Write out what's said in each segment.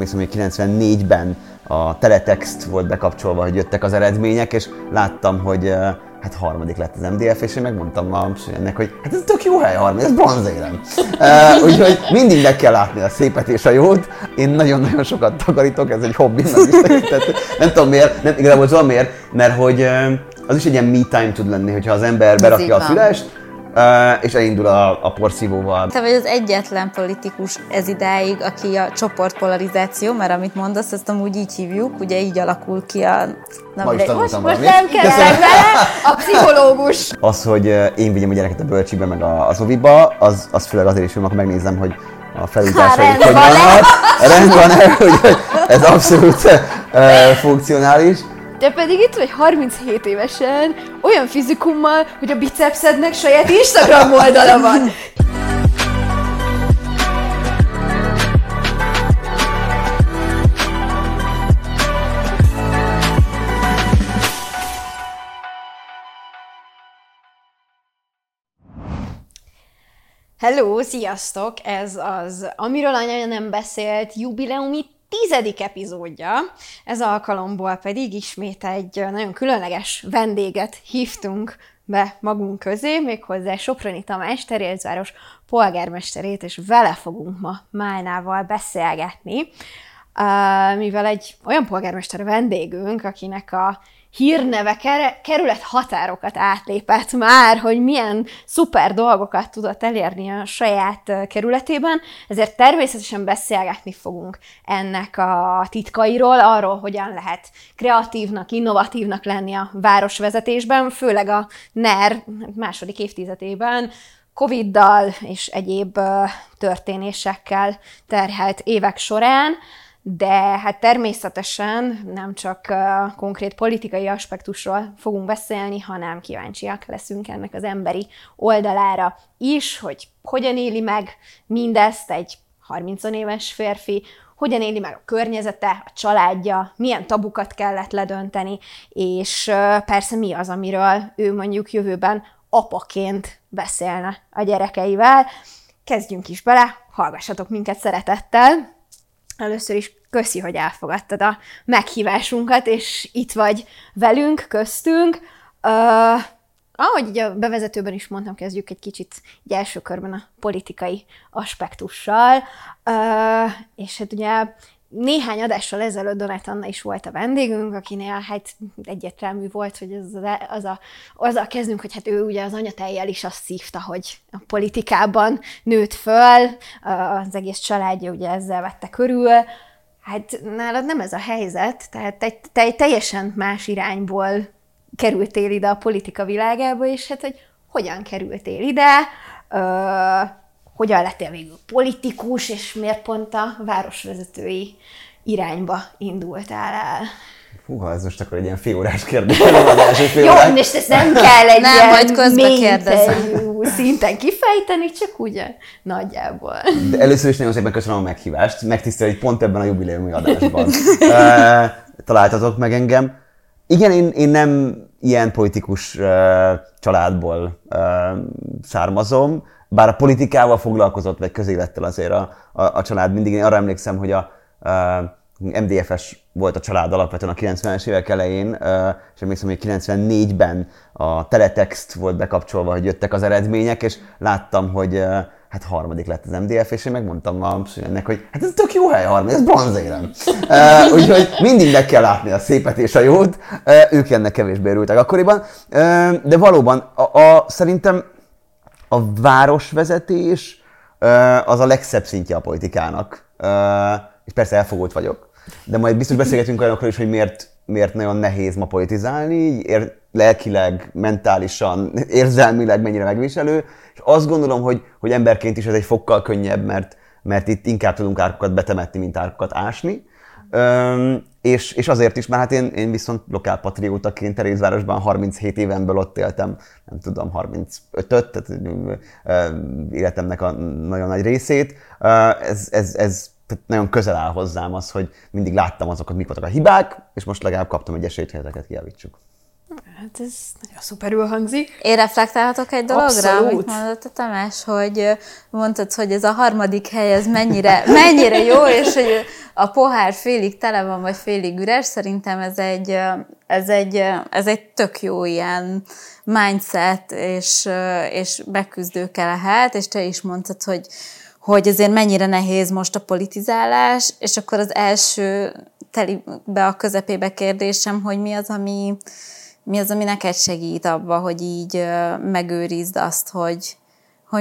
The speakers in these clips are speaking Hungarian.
és emlékszem, hogy 94-ben a teletext volt bekapcsolva, hogy jöttek az eredmények, és láttam, hogy hát harmadik lett az MDF, és én megmondtam a Sülyennek, hogy hát ez tök jó hely, harmadik, ez bronzérem. Úgyhogy mindig meg kell látni a szépet és a jót. Én nagyon-nagyon sokat takarítok, ez egy hobbim, nem is tekintető. Nem tudom miért, nem igazából tudom miért, mert hogy az is egy ilyen me time tud lenni, hogyha az ember berakja a fülest, és elindul a porszívóval. Te vagy az egyetlen politikus ez idáig, aki a csoportpolarizáció, mert amit mondasz, ezt amúgy így hívjuk, ugye így alakul ki a... Most nem kellene vele, a pszichológus! Az, hogy én vigyem a gyereket a bölcsibe, meg az oviba, az főleg azért is, hogy akkor megnézem, hogy a felújításaik hogy vannak. Rend van-e, hogy ez abszolút funkcionális. De pedig itt vagy 37 évesen, olyan fizikummal, hogy a bicepszednek saját Instagram oldala van. Hello, sziasztok! Ez az Amiről Anya nem beszélt jubileumi 10. epizódja, ez alkalomból pedig ismét egy nagyon különleges vendéget hívtunk be magunk közé, méghozzá Soproni Tamás, Terézváros polgármesterét, és vele fogunk ma Málnával beszélgetni, mivel egy olyan polgármester vendégünk, akinek a hírneve kerület határokat átlépett már, hogy milyen szuper dolgokat tudott elérni a saját kerületében, ezért természetesen beszélgetni fogunk ennek a titkairól, arról, hogyan lehet kreatívnak, innovatívnak lenni a városvezetésben, főleg a NER második évtizedében, Covid-dal és egyéb történésekkel terhelt évek során. De hát természetesen nem csak konkrét politikai aspektusról fogunk beszélni, hanem kíváncsiak leszünk ennek az emberi oldalára is, hogy hogyan éli meg mindezt egy 30 éves férfi, hogyan éli meg a környezete, a családja, milyen tabukat kellett ledönteni, és persze mi az, amiről ő mondjuk jövőben apaként beszélne a gyerekeivel. Kezdjünk is bele, hallgassatok minket szeretettel! Először is köszi, hogy elfogadtad a meghívásunkat, és itt vagy velünk, köztünk. Ahogy így a bevezetőben is mondtam, kezdjük egy kicsit így első körben a politikai aspektussal. És hát ugye néhány adással ezelőtt Donát Anna is volt a vendégünk, akinél hát egyértelmű volt, hogy azzal kezdünk, hogy hát ő ugye az anyatejjel is azt szívta, hogy a politikában nőtt föl, az egész családja ugye ezzel vette körül. Hát nálad nem ez a helyzet, tehát te teljesen más irányból kerültél ide a politika világába, és hát hogy hogyan kerültél ide, hogyan lettél végül politikus, és miért pont a városvezetői irányba indultál el? Húha, ez most akkor egy ilyen félórás kérdés. Jó, és ezt nem kell egy ilyen szinten kifejteni, csak úgy nagyjából. De először is nagyon szépen köszönöm a meghívást, megtisztel, hogy pont ebben a jubileumi adásban találtatok meg engem. Igen, én nem ilyen politikus családból származom, bár a politikával foglalkozott, vagy közélettel azért a család mindig. Én arra emlékszem, hogy a MDF-es volt a család alapvetően a 90-es évek elején, és emlékszem, hogy 94-ben a teletext volt bekapcsolva, hogy jöttek az eredmények, és láttam, hogy hát harmadik lett az MDF, és én megmondtam a Sülyennek, hogy hát ez tök jó hely, harmadik, ez bronzérem. Úgyhogy mindig meg kell látni a szépet és a jót, ők ennek kevésbé örültek akkoriban, de valóban szerintem a városvezetés az a legszebb szintje a politikának, és persze elfogult vagyok, de majd biztos beszélgetünk olyanokról is, hogy miért nagyon nehéz ma politizálni, lelkileg, mentálisan, érzelmileg mennyire megviselő, és azt gondolom, hogy emberként is ez egy fokkal könnyebb, mert itt inkább tudunk árkokat betemetni, mint árkokat ásni. És azért is, mert hát én viszont lokálpatriótaként Terézvárosban 37 évenből ott éltem, nem tudom, 35-öt, tehát életemnek a nagyon nagy részét. Ez nagyon közel áll hozzám az, hogy mindig láttam azokat, mik voltak a hibák, és most legalább kaptam egy esélyt, hogy ezeket kijavítsuk. Hát ez nagyon szuperül hangzik. Én reflektálhatok egy dologra? Abszolút. Amit mondott a Tamás, hogy mondtad, hogy ez a harmadik hely, ez mennyire jó, és hogy a pohár félig tele van, vagy félig üres. Szerintem ez egy tök jó ilyen mindset, és megküzdőke lehet, és te is mondtad, hogy azért mennyire nehéz most a politizálás, és akkor az első telibe a közepébe kérdésem, hogy mi az, ami neked segít abba, hogy így megőrizd azt, hogy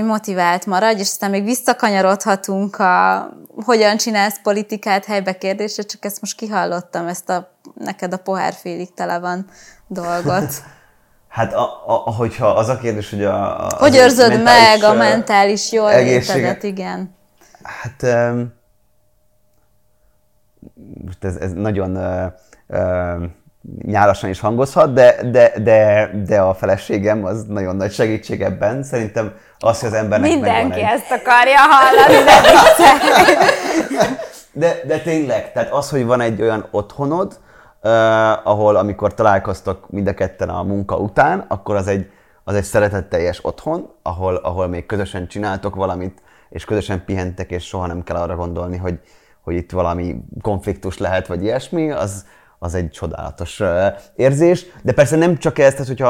motivált maradj, és aztán még visszakanyarodhatunk a hogyan csinálsz politikát helybe kérdésre, csak ezt most kihallottam, ezt a neked a pohár félig tele van dolgot. Hát, hogyha az a kérdés, hogy hogy őrzöd meg a mentális jól létedet, igen. Hát, ez nagyon nyálasan is hangozhat, de a feleségem az nagyon nagy segítség ebben. Szerintem az, hogy az embernek mindenki ezt akarja hallani, de tényleg, tehát az, hogy van egy olyan otthonod, ahol amikor találkoztok mind a ketten a munka után, akkor az egy szeretetteljes otthon, ahol még közösen csináltok valamit, és közösen pihentek, és soha nem kell arra gondolni, hogy itt valami konfliktus lehet, vagy ilyesmi, az egy csodálatos érzés. De persze nem csak ez, tehát hogyha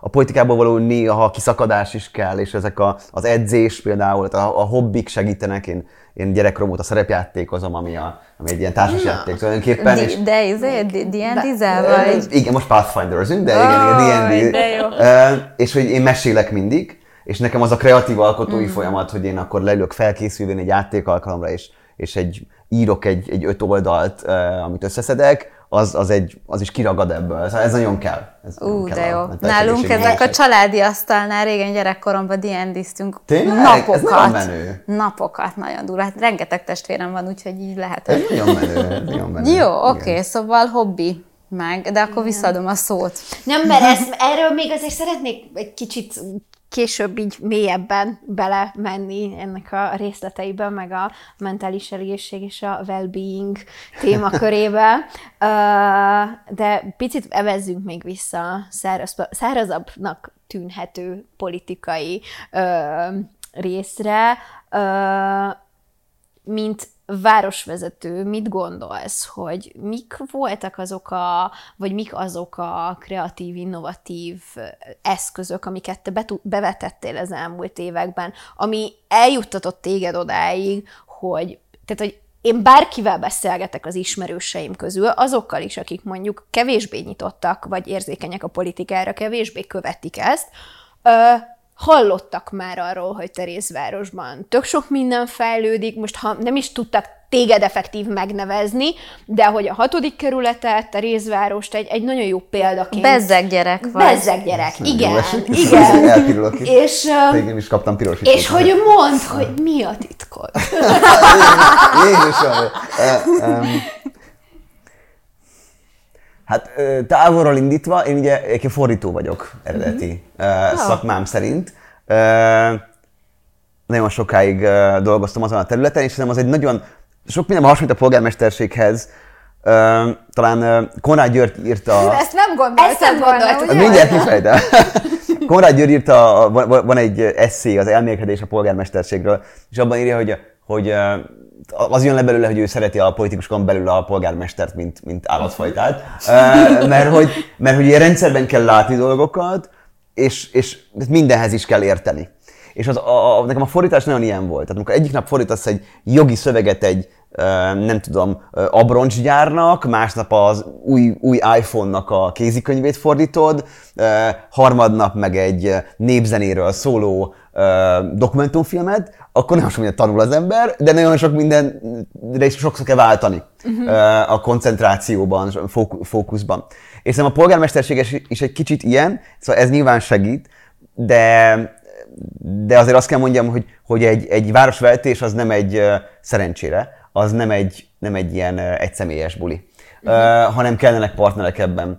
a politikából való néha kiszakadás is kell, és ezek az edzés például, a hobbik segítenek, én gyerekkorom óta szerepjátékozom, ami egy ilyen társasjáték tulajdonképpen. De ezért D&D-zel vagy? Igen, most Pathfinderzünk, de igen, D&D. És hogy én mesélek mindig, és nekem az a kreatív alkotói folyamat, hogy én akkor leülök felkészülvén egy játékalkalomra, és írok egy 5 oldalt, amit összeszedek, az is kiragad ebből. Ez nagyon kell. De jó. Nálunk ezek a családi asztalnál régen gyerekkoromban D&D-ztünk napokat, nagyon durva. Hát rengeteg testvérem van, úgyhogy így lehet. Ez nagyon menő. Jó, oké, szóval hobbi meg, de akkor visszaadom a szót. Nem, mert erről még azért szeretnék egy kicsit később így mélyebben bele menni ennek a részleteiben, meg a mentális egészség és a well-being témakörébe. De picit evezzünk még vissza a szárazabbnak tűnhető politikai részre. Mint városvezető, mit gondolsz, hogy mik voltak azok a kreatív, innovatív eszközök, amiket te bevetettél az elmúlt években, ami eljuttatott téged odáig, hogy én bárkivel beszélgetek az ismerőseim közül, azokkal is, akik mondjuk kevésbé nyitottak, vagy érzékenyek a politikára, kevésbé követik ezt, hallottak már arról, hogy Terézvárosban tök sok minden fejlődik, most ha nem is tudtak téged effektív megnevezni, de hogy a 6. kerületet, Terézvárost egy nagyon jó példaként... Bezzeg gyerek, igen. Elpirulok itt. Végül is kaptam pirosítót. És hogy mondd, hogy mi a titkod. Jézusom! Hát távolról indítva, én ugye egyébként fordító vagyok eredeti szakmám szerint. Nagyon sokáig dolgoztam azon a területen, és szerintem az egy nagyon sok minden hasonlít a polgármesterséghez. Talán Konrád György írta... Ezt nem gondoltam. Mindjárt kifejtem. Konrád György írta, van egy esszé, az elmélkedés a polgármesterségről, és abban írja, hogy az jön le belőle, hogy ő szereti a politikusokon belül a polgármestert, mint állatfajtát, mert hogy ilyen rendszerben kell látni dolgokat, és mindenhez is kell érteni. És nekem a fordítás nagyon ilyen volt. Tehát amikor egyik nap fordítasz egy jogi szöveget egy, nem tudom, abroncsgyárnak, másnap az új iPhone-nak a kézikönyvét fordítod, harmadnap meg egy népzenéről szóló dokumentumfilmet, akkor nagyon sok mindent tanul az ember, de nagyon sok mindenre is sokszor kell váltani a koncentrációban, fókuszban. És szerintem a polgármesterség is egy kicsit ilyen, szóval ez nyilván segít, de azért azt kell mondjam, hogy egy városvezetés az nem egy, szerencsére, az nem egy ilyen egyszemélyes buli, hanem kellenek partnerek ebben.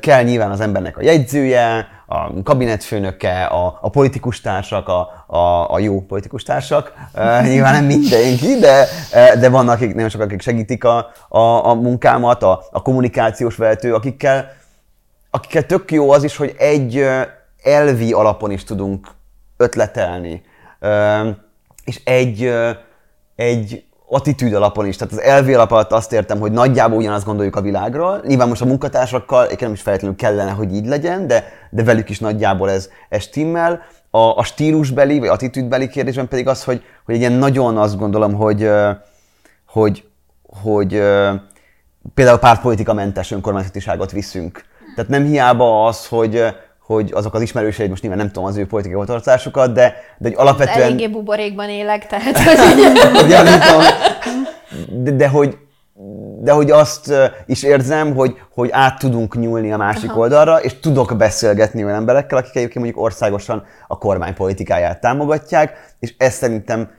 Kell nyilván az embernek a jegyzője, a kabinetfőnöke, a politikustársak, a jó politikustársak. Nyilván nem mindenki, de vannak nagyon sokan, akik segítik a munkámat, a kommunikációs vezető, akikkel akikkel tök jó az is, hogy egy elvi alapon is tudunk ötletelni, és egy attitűd alapon is. Tehát az elvi alap alatt azt értem, hogy nagyjából ugyanazt gondoljuk a világról. Nyilván most a munkatársakkal nem is feltétlenül kellene, hogy így legyen, de velük is nagyjából ez stimmel. A stílusbeli vagy attitűdbeli kérdésben pedig az, hogy igen, nagyon azt gondolom, hogy például pártpolitikamentes önkormányzatiságot viszünk. Tehát nem hiába az, hogy azok az ismerőseid, most nyilván nem tudom az ő politikai tartozásukat, de hogy alapvetően... Eléggé buborékban élek, tehát... de hogy azt is érzem, hogy át tudunk nyúlni a másik Aha. oldalra, és tudok beszélgetni olyan emberekkel, akik egyébként mondjuk országosan a kormány politikáját támogatják, és ez szerintem,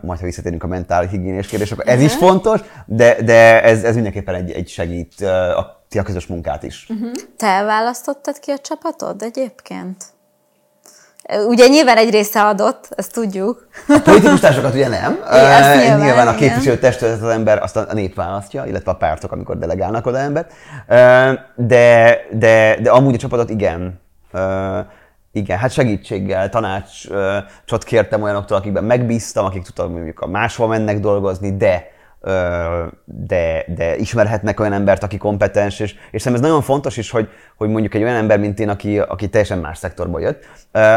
majd ha visszatérünk a mentális higiénés kérdés, akkor ez is fontos, de ez mindenképpen egy segít a közös munkát is. Uh-huh. Te választottad ki a csapatod egyébként? Ugye nyilván egy része adott, ezt tudjuk. A politikus társakat ugye nem. Nyilván a képviselő testületet az ember, azt a nép választja, illetve a pártok, amikor delegálnak oda embert. De amúgy a csapatot igen. Igen, hát segítséggel, tanácsot kértem olyanoktól, akikben megbíztam, akik tudtam, mondjuk máshol mennek dolgozni, de ismerhetnek olyan embert, aki kompetens, és szerintem ez nagyon fontos is, hogy mondjuk egy olyan ember, mint én, aki teljesen más szektorból jött,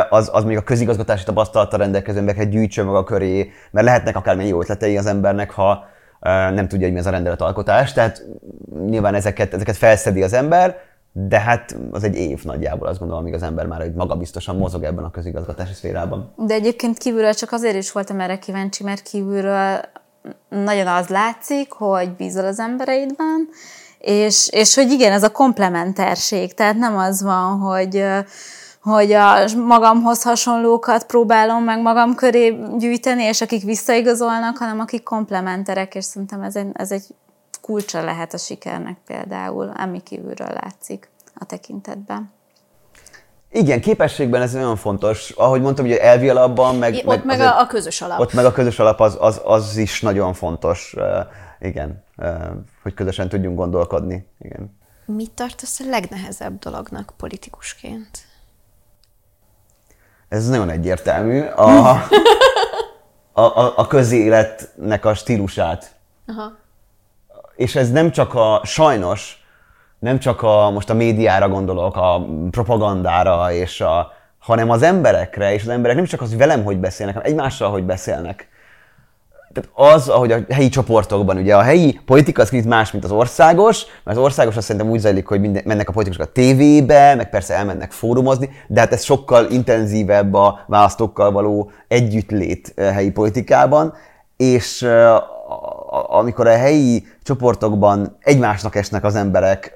az mondjuk a közigazgatási tapasztalattal rendelkező embereket gyűjtsön maga köré, mert lehetnek akármilyen jó ötletei az embernek, ha nem tudja, hogy mi ez a rendeletalkotás, tehát nyilván ezeket felszedi az ember, de hát az egy év nagyjából, azt gondolom, amíg az ember már hogy magabiztosan mozog ebben a közigazgatási szférában. De egyébként kívülről csak azért is voltam erre kíváncsi, mert kívülről nagyon az látszik, hogy bízol az embereidben, és hogy igen, ez a komplementerség, tehát nem az van, hogy a magamhoz hasonlókat próbálom meg magam köré gyűjteni, és akik visszaigazolnak, hanem akik komplementerek, és szerintem ez egy kulcsa lehet a sikernek például, ami kívülről látszik a tekintetben. Igen, képességben ez nagyon fontos. Ahogy mondtam, hogy elvi alapban, meg a közös alap. Ott meg a közös alap az is nagyon fontos, igen, hogy közösen tudjunk gondolkodni. Igen. Mit tartasz a legnehezebb dolognak politikusként? Ez nagyon egyértelmű. A közéletnek a stílusát. Aha. És ez nem csak sajnos, nem csak most a médiára gondolok, a propagandára, hanem az emberekre, és az emberek nem csak az, hogy velem hogy beszélnek, hanem egymással hogy beszélnek. Tehát az, ahogy a helyi csoportokban, ugye a helyi politika az kicsit más, mint az országos, mert az országos azt szerintem úgy zajlik, hogy mennek a politikusok a tévébe, meg persze elmennek fórumozni, de hát ez sokkal intenzívebb a választókkal való együttlét helyi politikában, és amikor a helyi csoportokban egymásnak esnek az emberek,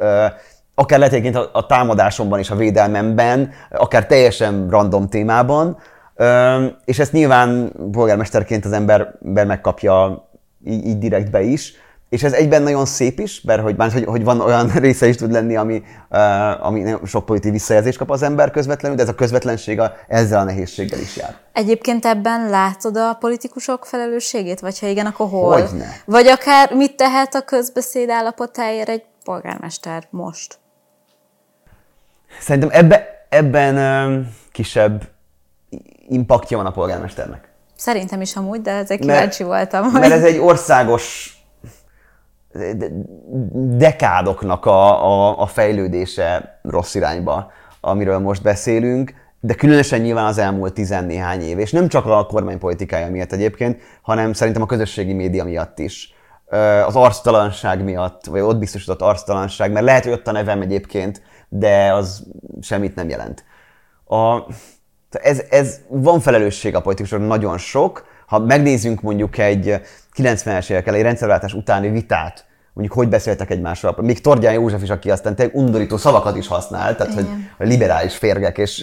akár lehetőként a támadásomban és a védelmemben, akár teljesen random témában, és ezt nyilván polgármesterként az ember megkapja így direktbe is, és ez egyben nagyon szép is, mert hogy van olyan része is tud lenni, ami sok pozitív visszajelzést kap az ember közvetlenül, de ez a közvetlenség ezzel a nehézséggel is jár. Egyébként ebben látod a politikusok felelősségét? Vagy ha igen, akkor hol? Hogyne. Vagy akár mit tehet a közbeszéd állapotáért egy polgármester most? Szerintem ebben kisebb impaktja van a polgármesternek. Szerintem is amúgy, de ezzel kíváncsi voltam. Mert ez egy országos dekádoknak a fejlődése rossz irányba, amiről most beszélünk, de különösen nyilván az elmúlt 10 néhány év, és nem csak a kormánypolitikája miatt egyébként, hanem szerintem a közösségi média miatt is. Az arctalanság miatt, vagy ott biztosított arctalanság, mert lehet, hogy ott a nevem egyébként, de az semmit nem jelent. Van felelősség a politikusoknak nagyon sok. Ha megnézzünk mondjuk egy 90-es évekkel egy rendszerváltás utáni vitát, mondjuk hogy beszéltek egymásról, még Tordján József is, aki aztán tényleg undorító szavakat is használt, tehát hogy liberális férgek, és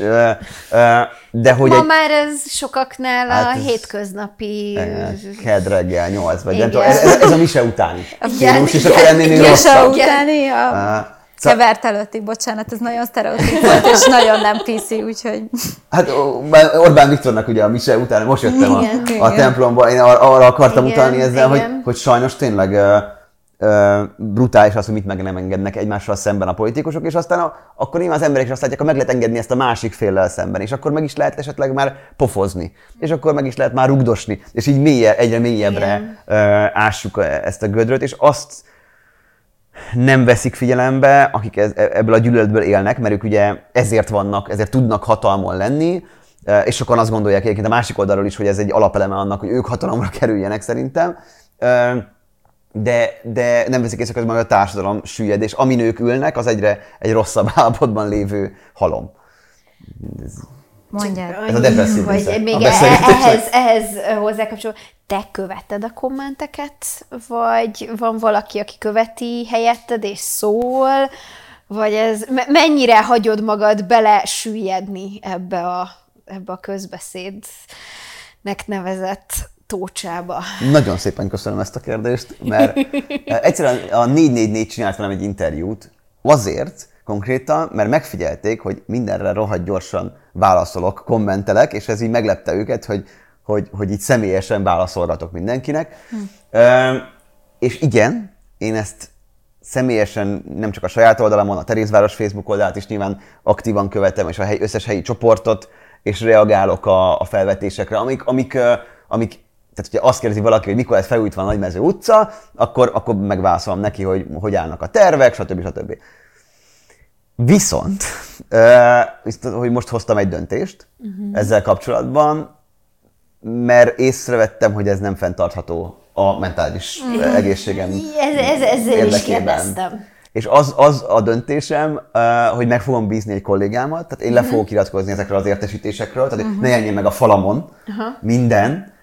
de hogy... Ma már ez sokaknál hát a hétköznapi... Kedd reggel 8, vagy nem tudom, ez a mise utáni. És akkor ennél rosszabb. Kevert előttig, bocsánat, ez nagyon sztereotíp volt, és nagyon nem PC, úgyhogy... Hát Orbán Viktornak ugye a mise után, most jöttem igen, a templomba, én arra akartam utalni ezzel, hogy sajnos tényleg brutális az, hogy mit meg nem engednek egymással szemben a politikusok, és aztán akkor nyilván az emberek is azt látják, hogy meg lehet engedni ezt a másik féllel szemben, és akkor meg is lehet esetleg már pofozni, és akkor meg is lehet már rugdosni, és így egyre mélyebbre ássuk ezt a gödröt, és azt nem veszik figyelembe, akik ebből a gyűlöletből élnek, mert ők ugye ezért vannak, ezért tudnak hatalmon lenni, és sokan azt gondolják egyébként a másik oldalról is, hogy ez egy alapeleme annak, hogy ők hatalomra kerüljenek szerintem, de nem veszik észre közben, hogy a társadalom süllyed, és amin ők ülnek, az egyre rosszabb állapotban lévő halom. Mondjad. Ez a depresszív része. Még ehhez hozzákapcsolva, te követed a kommenteket, vagy van valaki, aki követi helyetted és szól, vagy ez mennyire hagyod magad bele süllyedni ebbe a közbeszédnek nevezett tócsába? Nagyon szépen köszönöm ezt a kérdést, mert egyszerűen a 444 csinált velem egy interjút, azért konkrétan, mert megfigyelték, hogy mindenre rohadt gyorsan válaszolok, kommentelek, és ez így meglepte őket, hogy így személyesen válaszolgatok mindenkinek. És igen, én ezt személyesen nem csak a saját oldalamon, a Terézváros Facebook oldalát is nyilván aktívan követem, és a összes helyi csoportot, és reagálok a felvetésekre, amik tehát hogyha azt kérdezi valaki, hogy mikor lesz felújítva a Nagyméző utca, akkor megválaszolom neki, hogy állnak a tervek, stb. Viszont, hogy most hoztam egy döntést ezzel kapcsolatban, mert észrevettem, hogy ez nem fenntartható a mentális egészségem érdekében. Is kérdeztem. És az a döntésem, hogy meg fogom bízni egy kollégámat, tehát én le fogok iratkozni ezekről az értesítésekről, tehát ne jelenjen meg a falamon minden,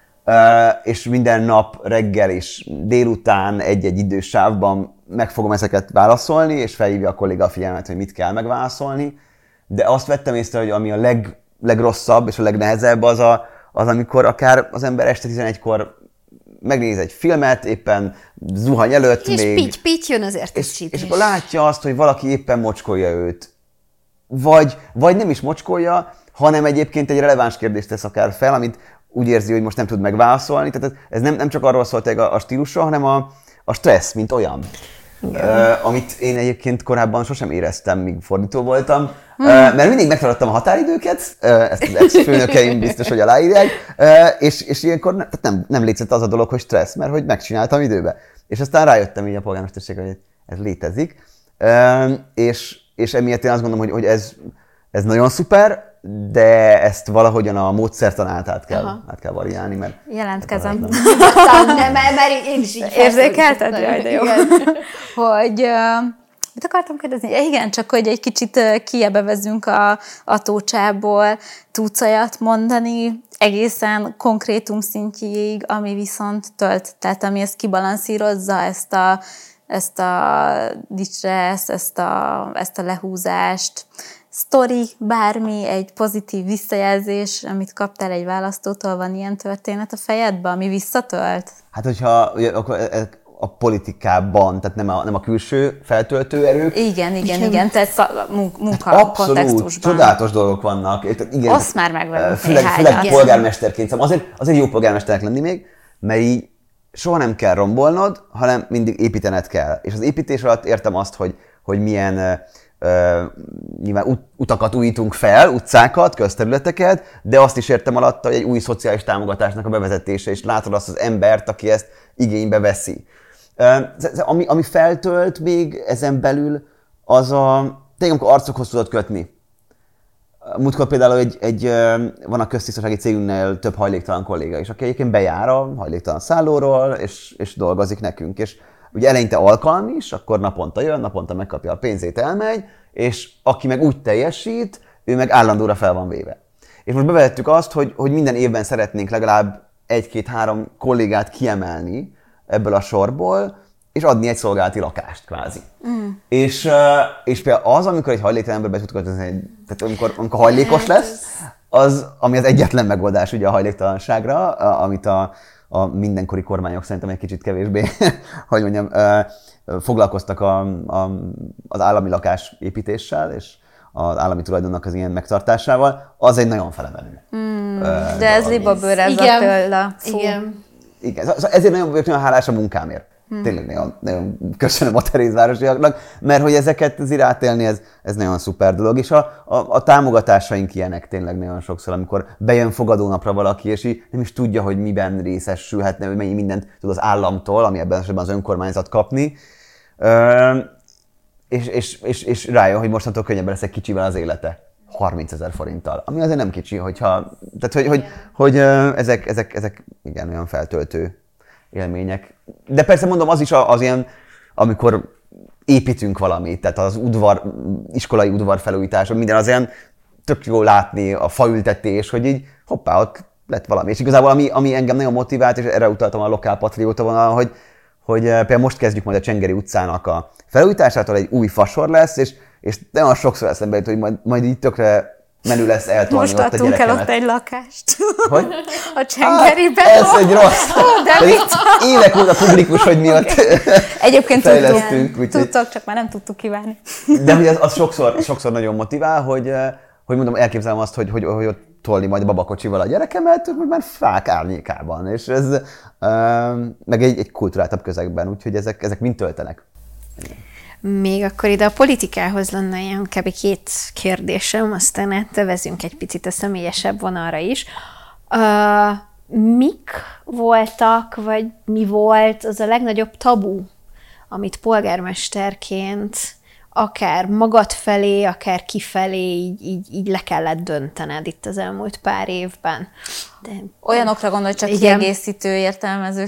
és minden nap reggel és délután egy-egy idősávban meg fogom ezeket válaszolni, és felhívja a kolléga a figyelmet, hogy mit kell megválaszolni. De azt vettem észre, hogy ami a legrosszabb és a legnehezebb az, amikor akár az ember este 11-kor megnéz egy filmet, éppen zuhany előtt és még... És pitty-pitty jön az értesítés. És akkor látja azt, hogy valaki éppen mocskolja őt. Vagy nem is mocskolja, hanem egyébként egy releváns kérdést tesz akár fel, amit úgy érzi, hogy most nem tud megválaszolni. Tehát ez nem csak arról szólt a stílusról, hanem a stressz, mint olyan. Amit én egyébként korábban sosem éreztem, míg fordító voltam. Mert mindig megtaladtam a határidőket, ezt az ex-főnökeim biztos, hogy aláírják, és ilyenkor nem létezett az a dolog, hogy stressz, mert hogy megcsináltam időbe. És aztán rájöttem így a polgármesterségre, hogy ez létezik. És emiatt én azt gondolom, hogy ez nagyon szuper, de ezt valahogyan a módszertan át kell variálni, mert... Jelentkezem. Mert én is így... Érzékelted? Jaj, de jó. Hogy... Mit akartam kérdezni? Igen, csak hogy egy kicsit kijebevezünk a tócsából. Tudsz olyat mondani egészen konkrétum szintjéig, ami viszont tölt, tehát ami ezt kibalanszírozza, ezt a distress, ezt a lehúzást, sztori, bármi, egy pozitív visszajelzés, amit kaptál egy választótól, van ilyen történet a fejedben, ami visszatölt? Hát, hogyha a politikában, tehát nem a külső feltöltő erők. Igen, tehát a munka kontextusban. Abszolút, csodálatos dolgok vannak. Igen, azt már megvallom. Főleg polgármesterként. Szóval azért jó polgármesternek lenni még, mert így soha nem kell rombolnod, hanem mindig építened kell. És az építés alatt értem azt, hogy milyen... nyilván utakat újítunk fel, utcákat, közterületeket, de azt is értem alatta, hogy egy új szociális támogatásnak a bevezetése, és látod azt az embert, aki ezt igénybe veszi. Ami feltölt még ezen belül, az tényleg, amikor arcokhoz tudod kötni. Múltkor például van a köztisztasági cégünknél több hajléktalan kolléga is, aki egyébként bejár a hajléktalan szállóról, és dolgozik nekünk. És ugye eleinte alkalmi is, akkor naponta jön, naponta megkapja a pénzét, elmegy, és aki meg úgy teljesít, ő meg állandóra fel van véve. És most bevezettük azt, hogy minden évben szeretnénk legalább 1-2-3 kollégát kiemelni ebből a sorból, és adni egy szolgálati lakást kvázi. És például az, amikor egy hajléktalan ember be tud költözni, tehát amikor hajlékos lesz, az, ami az egyetlen megoldás ugye a hajléktalanságra, amit a mindenkori kormányok szerintem egy kicsit kevésbé, hogy mondjam, foglalkoztak az állami lakásépítéssel, és az állami tulajdonnak az ilyen megtartásával, az egy nagyon felemelő. De ez libabőr, ez a pölla. Igen. Ezért nagyon hálás a munkámért. Tényleg nagyon köszönöm a terézvárosiaknak, mert hogy ezeket azért átélni, ez nagyon szuper dolog. És a támogatásaink ilyenek tényleg nagyon sokszor, amikor bejön fogadónapra valaki, és így nem is tudja, hogy miben részesülhetne, hogy mennyi mindent tud az államtól, ami ebben esetben az önkormányzat kapni. És rájön, hogy mostantól könnyebben lesz egy kicsivel az élete. 30 000 forinttal. Ami azért nem kicsi, hogyha... Tehát, ezek igen, olyan feltöltő élmények. De persze mondom, az is az ilyen, amikor építünk valamit, tehát az iskolai udvar felújítása, minden az ilyen tök jó látni, a faültetés, hogy így hoppá, ott lett valami. És igazából ami engem nagyon motivált, és erre utaltam a lokálpatrióta vonalon, hogy például most kezdjük majd a Csengeri utcának a felújításától, egy új fasor lesz, és nagyon sokszor eszembe jut, hogy majd így tökre menő lesz eltolni most ott a gyerekemet. Most adtunk el ott egy lakást. Hogy? A Csengeriben. Ez egy rossz. Élek úgy a publikus, hogy mi ott egyébként tudtok, csak már nem tudtuk kívánni. De hogy az sokszor nagyon motivál, hogy mondom, elképzelem azt, hogy ott tolni majd babakocsival a gyerekemet, hogy már fák árnyékában. És ez meg egy kulturáltabb közegben, úgyhogy ezek mind töltenek. Még akkor ide a politikához lenne ilyen kb. 2 kérdésem, aztán áttevezünk egy picit a személyesebb vonalra is. Mik voltak, vagy mi volt az a legnagyobb tabu, amit polgármesterként akár magad felé, akár kifelé így le kellett döntened itt az elmúlt pár évben? De olyanokra gondolj, csak kiegészítő, értelmező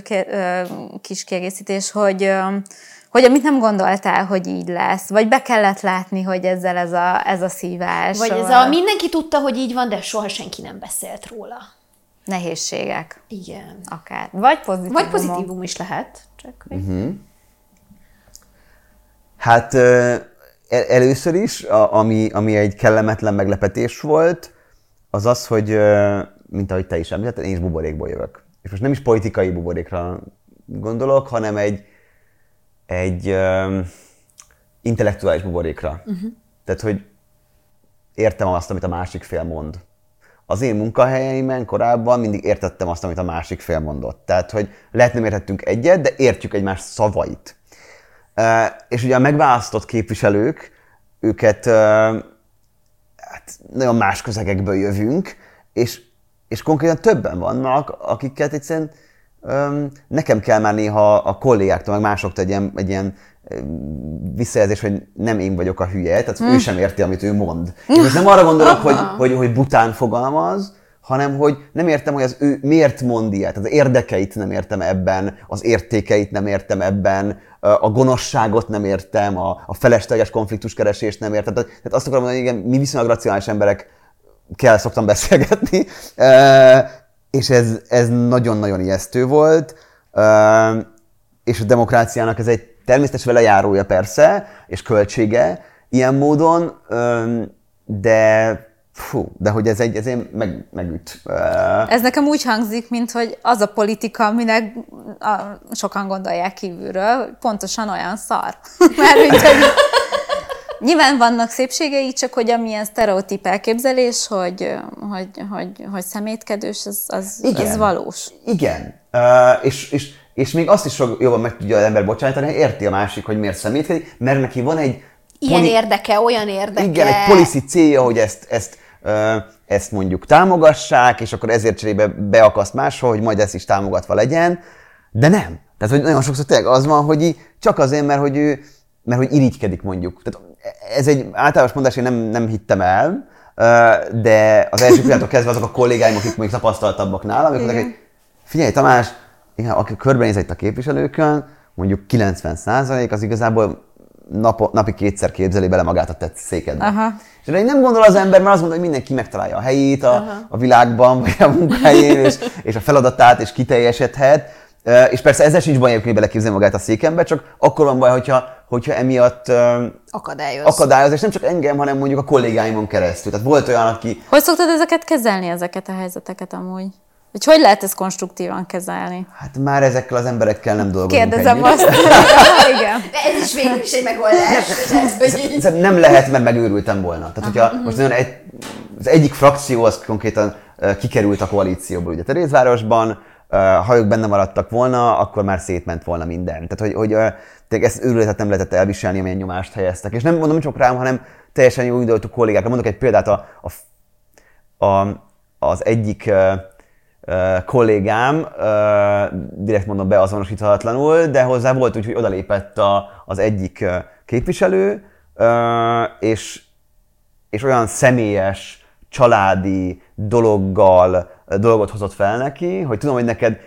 kis kiegészítés, hogy amit nem gondoltál, hogy így lesz, vagy be kellett látni, hogy ezzel ez a szívás. Vagy ez a mindenki tudta, hogy így van, de soha senki nem beszélt róla. Nehézségek. Igen. Akár. Vagy pozitívum. Vagy pozitívum is lehet. Csak uh-huh. Hát először is, ami egy kellemetlen meglepetés volt, az az, hogy mint ahogy te is említetted, én is buborékból jövök. És most nem is politikai buborékra gondolok, hanem egy intellektuális buborékra. Uh-huh. Tehát, hogy értem azt, amit a másik fél mond. Az én munkahelyeimen korábban mindig értettem azt, amit a másik fél mondott. Tehát, hogy lehet nem értettünk egyet, de értjük egymás szavait. És ugye a megválasztott képviselők, őket nagyon más közegekből jövünk, és konkrétan többen vannak, akiket egyszerűen nekem kell már néha a kollégáktól, meg másoktól egy ilyen visszajelzés, hogy nem én vagyok a hülye, tehát ő sem érti, amit ő mond. Én most nem arra gondolok, hogy bután fogalmaz, hanem hogy nem értem, hogy az ő miért mond ilyet. Az érdekeit nem értem ebben, az értékeit nem értem ebben, a gonoszságot nem értem, a felesleges konfliktuskeresést nem értem. Tehát azt akarom mondani, hogy igen, mi viszonylag racionális emberekkel szoktam beszélgetni, és ez nagyon-nagyon ijesztő volt, és a demokráciának ez egy természetes velejárója persze, és költsége ilyen módon, de hogy ez egy megüt. Ez nekem úgy hangzik, mint hogy az a politika, aminek sokan gondolják kívülről, pontosan olyan szar. Mert nyilván vannak szépségei, csak hogy amilyen sztereotíp elképzelés, hogy szemétkedős, az valós. Igen. És még azt is jobban meg tudja az ember bocsájtani, hogy érti a másik, hogy miért szemétkedik, mert neki van egy... Ilyen érdeke, olyan érdeke. Igen, egy policy célja, hogy ezt mondjuk támogassák, és akkor ezért cserébe beakaszt máshol, hogy majd ez is támogatva legyen, de nem. Tehát, hogy nagyon sokszor tényleg az van, hogy csak azért, mert hogy irigykedik mondjuk. Tehát ez egy általános mondás, én nem hittem el, de az első pillanattól kezdve azok a kollégáim, akik még tapasztaltabbak nálam, ők mondják, hogy figyelj Tamás, aki körbenézett itt a képviselőkön, mondjuk 90% az igazából napi 2-szer képzeli bele magát a tett székedbe. Aha. És én nem gondol az ember, mert azt mondja, hogy mindenki megtalálja a helyét a világban, vagy a munkahelyén, és a feladatát, és kiteljesedhet. És persze ezzel sincs baj, hogy beleképzelni magát a székembe, csak akkor van baj, hogyha emiatt akadályoz, és nem csak engem, hanem mondjuk a kollégáimon keresztül. Tehát volt olyan, aki... Hogy szoktad ezeket kezelni, ezeket a helyzeteket amúgy? Hogy lehet ezt konstruktívan kezelni? Hát már ezekkel az emberekkel nem dolgozunk együtt. Kérdezem azt. Igen. De ez is végül is egy megoldás. Nem lehet, mert megőrültem volna. Tehát, hogyha most az egyik frakció az konkrétan kikerült a koalícióból, ugye Terézvárosban, ha ők benne maradtak volna, akkor már szétment volna minden. Tehát, hogy ezt őrületet nem lehetett elviselni, amilyen nyomást helyeztek. És nem mondom nem csak rám, hanem teljesen jó időltű kollégákra. Mondok egy példát, az egyik kollégám, direkt mondom be azonosíthatatlanul, de hozzá volt úgy, hogy odalépett az egyik képviselő, és olyan személyes, családi dolgot hozott fel neki, hogy tudom, hogy neked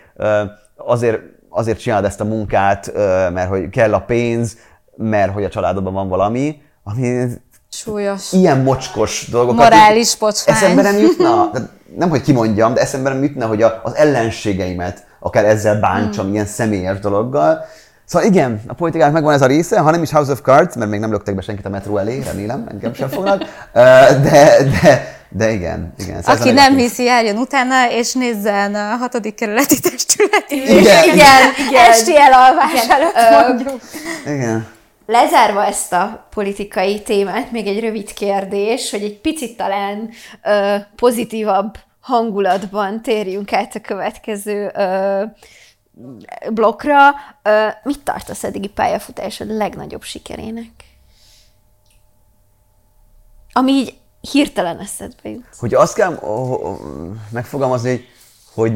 azért csinálod ezt a munkát, mert hogy kell a pénz, mert hogy a családodban van valami, ami súlyos. Ilyen mocskos dolgokat. Morális pocvány. Eszembe nem jutna, nem hogy kimondjam, de eszembe nem jutna, hogy az ellenségeimet akár ezzel bántsam, ilyen személyes dologgal. Szóval igen, a politikák megvan ez a része, ha nem is House of Cards, mert még nem löktek be senkit a metró elé, remélem, engem sem fognak, de igen. Aki nem hiszi, járjon utána, és nézzen a 6. kerületi testületi. Igen. Esti elalvás előtt mondjuk. Igen. Lezárva ezt a politikai témát, még egy rövid kérdés, hogy egy picit talán pozitívabb hangulatban térjünk át a következő blokkra. Mit tartasz eddigi pályafutásod legnagyobb sikerének? Ami így hirtelen eszedbe jut. Hogy azt kell megfogalmazni, hogy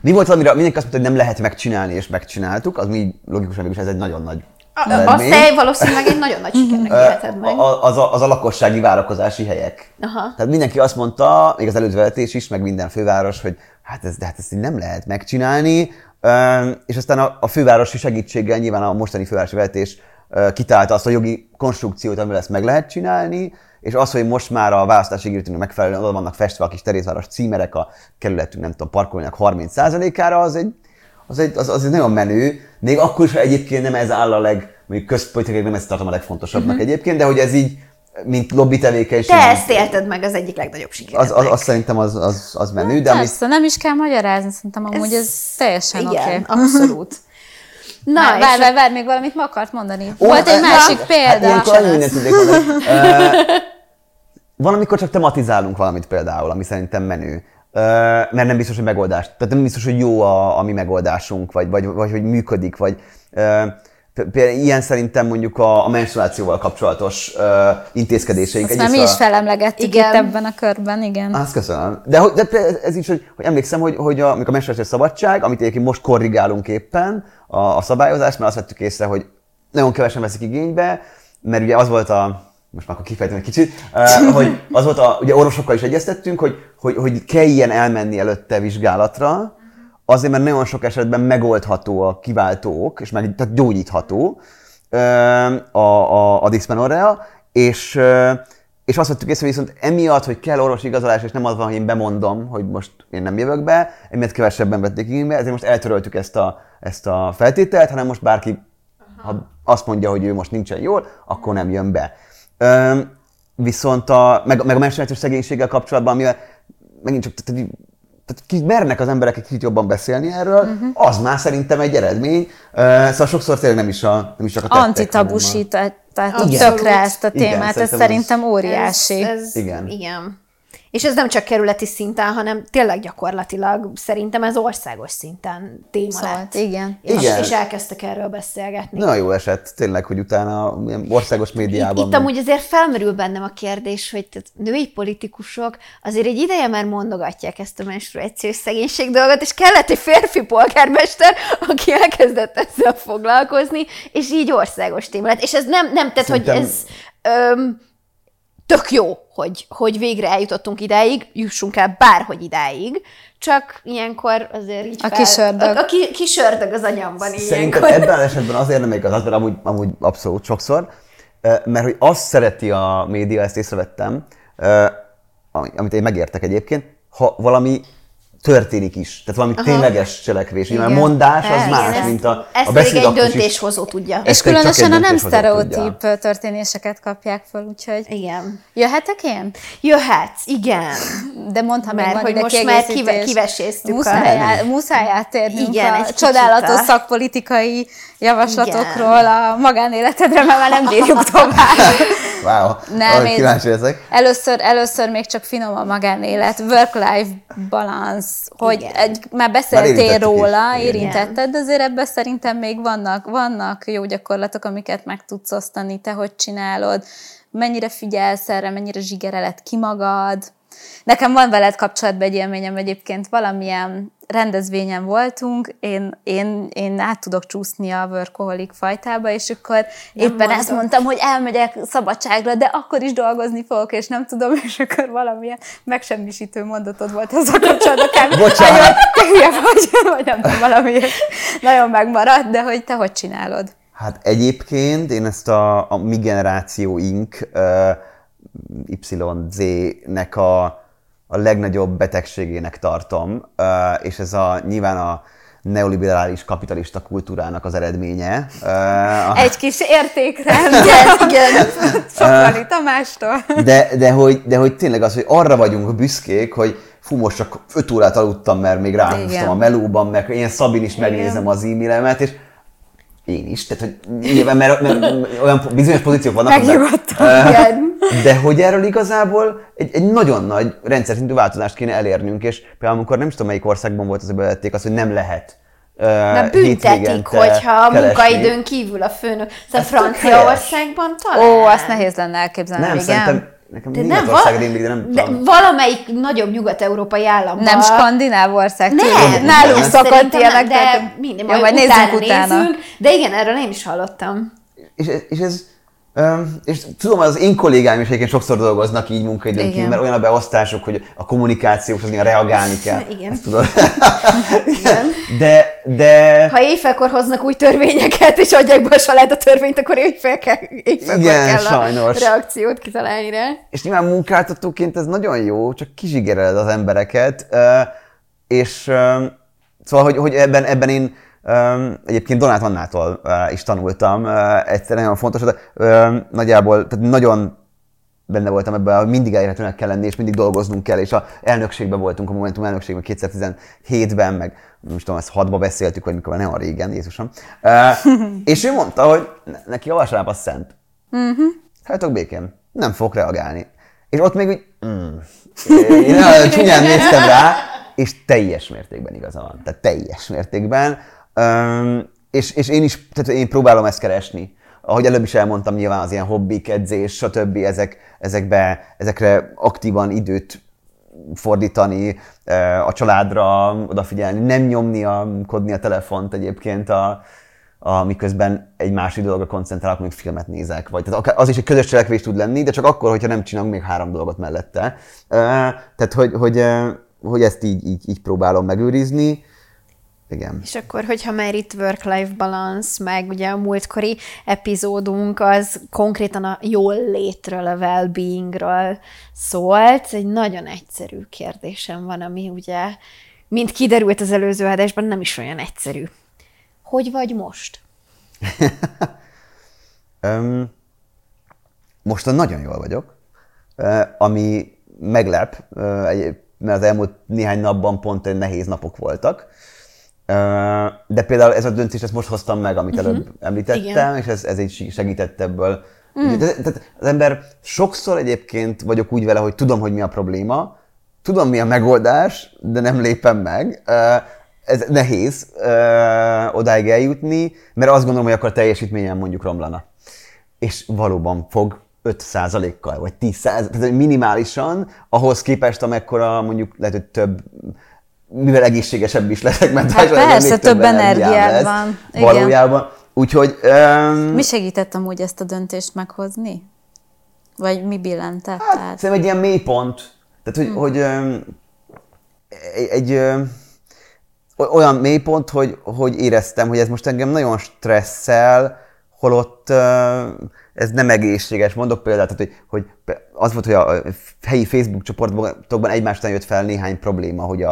mi volt valamire mindenki azt mondta, hogy nem lehet megcsinálni, és megcsináltuk, az mi logikusan is ez egy nagyon nagy eredmény. Valószínűleg egy nagyon nagy sikernek életed meg. Az a lakossági várakozási helyek. Aha. Tehát mindenki azt mondta, még az előző vezetés is, meg minden főváros, hogy ezt így nem lehet megcsinálni, és aztán a fővárosi segítséggel nyilván a mostani fővárosi vezetés kitálta azt a jogi konstrukciót, amivel ezt meg lehet csinálni, és az, hogy most már a választási ígéretünknek megfelelően oda vannak festve a kis Terézváros címerek a kerületünk, nem tudom, parkolóinak 30%-ára, az egy nagyon menő, még akkor is, ha egyébként nem ez áll a közpolitikai, nem ezt tartom a legfontosabbnak egyébként, de hogy ez így, mint lobby tevékenység. Te ezt élted meg az egyik legnagyobb sikerednek. Az szerintem az menő, de persze, nem is kell magyarázni, szerintem amúgy ez teljesen oké. Igen, abszolút. Na, várj, még valamit ma akart mondani. Volt egy másik példa. Ilyenkor annyi mindent tudnék mondani. Van, amikor csak tematizálunk valamit például, ami szerintem menő. Mert nem biztos, hogy megoldás. Tehát nem biztos, hogy jó a mi megoldásunk, vagy hogy működik, vagy ilyen szerintem mondjuk a menstruációval kapcsolatos intézkedéseink. Ezt már mi is felemlegettük itt ebben a körben, igen. Azt köszönöm. De ez is, hogy emlékszem, hogy amikor a menstruációs szabadság, amit egyébként most korrigálunk éppen a szabályozást, mert azt vettük észre, hogy nagyon kevesen veszik igénybe, mert ugye az volt most már akkor kifejtem egy kicsit, hogy az volt ugye orvosokkal is egyeztettünk, hogy kelljen elmenni előtte vizsgálatra, azért, mert nagyon sok esetben megoldható a kiváltó ok, és meg tehát gyógyítható a diszmenorrea, és azt vettük észre, hogy viszont emiatt, hogy kell orvosi igazolás, és nem az van, hogy én bemondom, hogy most én nem jövök be, emiatt kevesebben vették igénybe, ezért most eltöröltük ezt a feltételt, hanem most bárki, ha azt mondja, hogy ő most nincsen jól, akkor nem jön be. Viszont meg a menstruációs szegénységgel kapcsolatban, mivel megint csak mernek az emberek egy kicsit jobban beszélni erről, az már szerintem egy eredmény. Szóval sokszor tényleg nem is csak a tettek. Antitabusítátok tökre ezt a témát, igen, ez szerintem óriási. Igen. És ez nem csak kerületi szinten, hanem tényleg gyakorlatilag szerintem ez országos szinten téma lett. Igen. És elkezdtek erről beszélgetni. Nagyon jó esett tényleg, hogy utána országos médiában... Itt amúgy azért felmerül bennem a kérdés, hogy női politikusok azért egy ideje már mondogatják ezt a menstruációs szegénység dolgot, és kellett egy férfi polgármester, aki elkezdett ezzel foglalkozni, és így országos téma lett. És ez nem tehát, szerintem... hogy ez... tök jó, hogy végre eljutottunk idáig, jussunk el bárhogy idáig, csak ilyenkor azért így a kis ördög az agyamban ilyenkor. Szerintem ebben az esetben azért nem igaz, mert amúgy abszolút sokszor, mert hogy azt szereti a média, ezt észrevettem, amit én megértek egyébként, ha valami történik is, tehát valami tényleges cselekvés, mert mondás az más, mint a beszédaktus is. Ezt egy döntéshozó tudja. És különösen a nem sztereotíp történéseket kapják fel, úgyhogy... Igen. Jöhetek én? Jöhetsz, igen. De mondtam meg, hogy most már kiveséztük muszáj átérnünk a csodálatos szakpolitikai javaslatokról a magánéletedre, mert már nem bírjuk tovább. Wow, ahogy kíváncsi leszek. Először még csak finom a magánélet, work-life balance, hogy már beszéltél róla, érintetted, de azért ebben szerintem még vannak jó gyakorlatok, amiket meg tudsz osztani, te hogy csinálod, mennyire figyelsz erre, mennyire zsigereled ki magad. Nekem van veled kapcsolatban egy élményem egyébként, valamilyen rendezvényen voltunk, én át tudok csúszni a workaholic fajtába, és akkor ezt mondtam, hogy elmegyek szabadságra, de akkor is dolgozni fogok, és nem tudom, és akkor valamilyen megsemmisítő mondatod volt az a kapcsolatban. Bocsánat! Vagy nem tudom, valami nagyon megmaradt, de hogy te hogy csinálod? Hát egyébként én ezt a mi generációink YZ-nek a legnagyobb betegségének tartom, és ez nyilván a neoliberális kapitalista kultúrának az eredménye. Egy kis értékrend, igen, Soproni Tamástól. De hogy tényleg az, hogy arra vagyunk büszkék, hogy fú, most csak 5 órát aludtam, mert még ráhúztam a melóban, meg én Szabin is megnézem az e-mailemet, és én is, tehát hogy nyilván, mert olyan bizonyos pozíciók vannak. Megnyugodtam, igen. De hogy erről igazából egy nagyon nagy rendszer szintű változást kéne elérnünk, és például amikor nem is tudom, melyik országban volt az, bevezették azt, hogy nem lehet büntetik, hogyha a munkaidőn kívül a főnök. Szóval Franciaországban talán? Ó, azt nehéz lenne elképzelni, nem, igen. Nekem Németország rémlik, de nem tudom. Valamelyik nagyobb nyugat-európai államban. Nem skandináv ország. Nem, nálunk szakadt ilyenek. De mindig, majd nézzünk. De igen, erről én is hallottam. És tudom, hogy az én kollégáim is egyébként sokszor dolgoznak így munkaidőnként, mert olyan a beosztásuk, hogy a kommunikációhoz reagálni kell. Igen. Tudod? Igen. De... Ha éjfélkor hoznak új törvényeket, és adják be a család a törvényt, akkor éjfélkor kell a reakciót kitalálni rá. És nyilván munkáltatóként ez nagyon jó, csak kizsigereled az embereket, és szóval, hogy ebben én egyébként Donát Annától is tanultam, egyszerűen nagyon fontos, hogy nagyjából, tehát nagyon benne voltam ebben, hogy mindig elérhetőnek kell lenni, és mindig dolgoznunk kell, és a elnökségben voltunk, a Momentum elnökségben 2017-ben, meg nem tudom, ezt 6-ban beszéltük, vagy mikor, nem a régen, Jézusom. És ő mondta, hogy neki a vasárnap a szent. Hagyjatok békén, nem fogok reagálni. És ott még úgy, én nagyon csúnyán néztem rá, és teljes mértékben igaza van, tehát teljes mértékben. És én is, tehát én próbálom ezt keresni. Ahogy előbb is elmondtam, nyilván az ilyen hobbik, edzés, stb. Ezekre aktívan időt fordítani, a családra odafigyelni, nem nyomni, kodni a telefont egyébként, miközben egy másik dologra koncentrálok, még filmet nézek. Vagy. Tehát az is egy közös cselekvés tud lenni, de csak akkor, hogyha nem csinálunk még 3 dolgot mellette. Tehát, hogy ezt így próbálom megőrizni. Igen. És akkor, hogyha már itt work-life balance, meg ugye a múltkori epizódunk, az konkrétan a jól létről, a well-beingről szólt. Egy nagyon egyszerű kérdésem van, ami ugye, mint kiderült az előző adásban, nem is olyan egyszerű. Hogy vagy most? Mostan nagyon jól vagyok, ami meglep, mert az elmúlt néhány napban pont nehéz napok voltak. De például ez a döntés, ezt most hoztam meg, amit előbb említettem, igen. És ez így segített ebből. Tehát az ember sokszor egyébként vagyok úgy vele, hogy tudom, hogy mi a probléma, tudom, mi a megoldás, de nem lépem meg. Ez nehéz odáig eljutni, mert azt gondolom, hogy akkor a teljesítményem mondjuk romlana. És valóban fog 5%-kal, vagy 10%, tehát minimálisan, ahhoz képest, amekkora mondjuk lehet, hogy több, mivel egészségesebb is leszek, mert persze, több energiád van. Valójában. Úgyhogy... Mi segített amúgy ezt a döntést meghozni? Vagy mi billentett? Hát, szerintem egy ilyen mélypont. Tehát, olyan mélypont, hogy éreztem, hogy ez most engem nagyon stresszel, holott ez nem egészséges. Mondok példát, hogy az volt, hogy a helyi Facebook csoportokban egymás után jött fel néhány probléma, hogy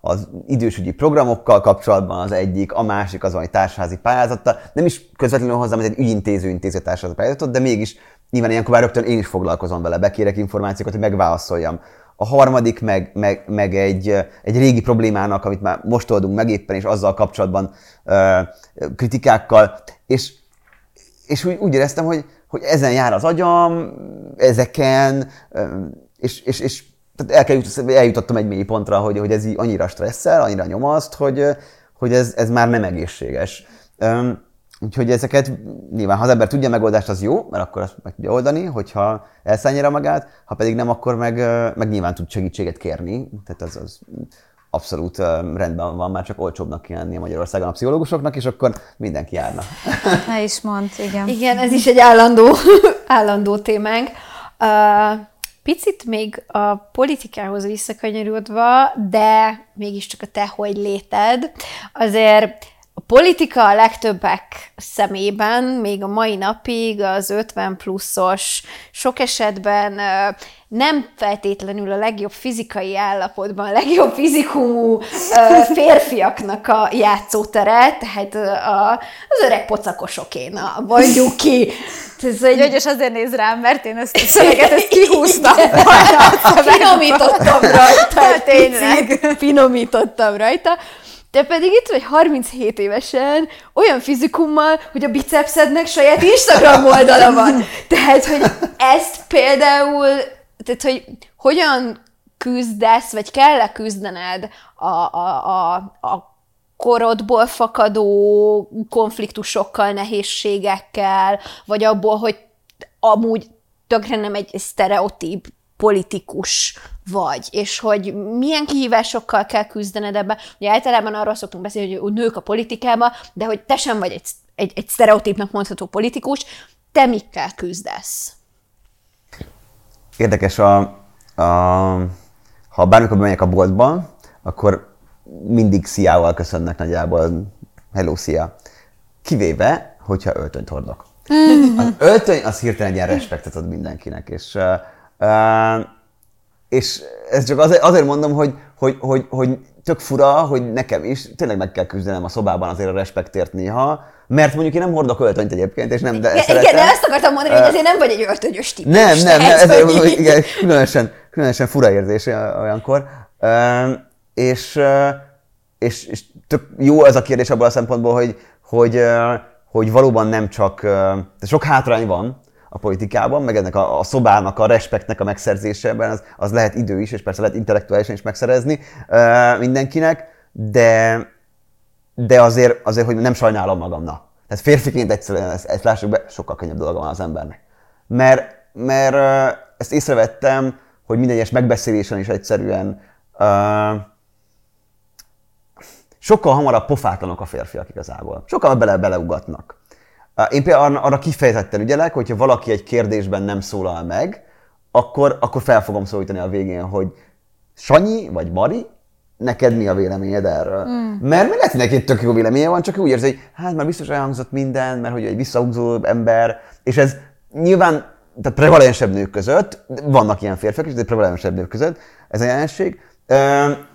az idősügyi programokkal kapcsolatban az egyik, a másik az valami társházi pályázattal. Nem is közvetlenül hozzám, ez egy ügyintéző intéző társházi pályázatot, de mégis nyilván ilyenkor már rögtön én is foglalkozom vele, bekérek információkat, hogy megválaszoljam. A harmadik meg egy régi problémának, amit már most oldunk meg éppen, és azzal kapcsolatban kritikákkal, és úgy éreztem, hogy hogy ezen jár az agyam, ezeken, és tehát eljutottam egy mély pontra, hogy ez így annyira stresszel, annyira nyomaszt, hogy ez már nem egészséges. Úgyhogy ezeket nyilván, ha az ember tudja a megoldást, az jó, mert akkor azt meg tudja oldani, hogyha elszállja magát, ha pedig nem, akkor meg nyilván tud segítséget kérni. Tehát az abszolút rendben van, már csak olcsóbbnak kell lennie Magyarországon a pszichológusoknak, és akkor mindenki járna. Ne is mondd, igen. Igen, ez is egy állandó témánk. Picit még a politikához visszakanyarodva, de mégiscsak a te hogy léted, azért a politika a legtöbbek szemében, még a mai napig az 50 pluszos, sok esetben nem feltétlenül a legjobb fizikai állapotban, a legjobb fizikumú férfiaknak a játszótere, tehát az öreg pocakosokéna, mondjuk ki. Györgyös azért néz rám, mert én ezt a szöveget kihúztam. Finomítottam rajta, tényleg. Finomítottam rajta. Te pedig itt vagy 37 évesen, olyan fizikummal, hogy a bicepszednek saját Instagram oldala van. Tehát, hogy ezt például, tehát, hogy hogyan küzdesz, vagy kell-e küzdened a korodból fakadó konfliktusokkal, nehézségekkel, vagy abból, hogy amúgy tökre nem egy sztereotíp politikus vagy, és hogy milyen kihívásokkal kell küzdened ebben. Ugye általában arról szoktunk beszélni, hogy nők a politikában, de hogy te sem vagy egy sztereotípnak mondható politikus, te mikkel küzdesz? Érdekes, ha bármikor bemegyek a boltba, akkor mindig sziával köszönnek nagyjából, hello, szia, kivéve, hogyha öltönyt hordok. Az öltöny, az hirtelen ilyen respektet ad mindenkinek, és ezt csak azért mondom, hogy tök fura, hogy nekem is tényleg meg kell küzdenem a szobában azért a respektért néha, mert mondjuk én nem hordok öltönyt egyébként, és nem szeretem. Igen, de ezt akartam mondani, hogy ezért nem vagy egy öltönyös típus. Nem, ezért mondom, igen, különösen fura érzés olyankor. És tök jó ez a kérdés abban a szempontból, hogy valóban nem csak... Sok hátrány van a politikában, meg ennek a szobának, a respektnek a megszerzésében, az lehet idő is, és persze lehet intellektuálisan is megszerezni mindenkinek, de azért, hogy nem sajnálom magamnak. Tehát férfiként egyszerűen ezt lássuk be, sokkal könnyebb dolga van az embernek. Mert ezt észrevettem, hogy minden egyes megbeszélésen is egyszerűen sokkal hamarabb pofátlanok a férfiak igazából. Sokkal beleugatnak. Én például arra kifejezetten ügyelek, hogyha valaki egy kérdésben nem szólal meg, akkor fel fogom szólítani a végén, hogy Sanyi vagy Mari, neked mi a véleményed erről? Mert lehet, hogy neked tök jó véleménye van, csak úgy érzi, hogy hát már biztos elhangzott minden, mert hogy egy visszahúzó ember, és ez nyilván tehát prevalensebb nők között, vannak ilyen férfiak is, de prevalensebb nők között ez a jelenség.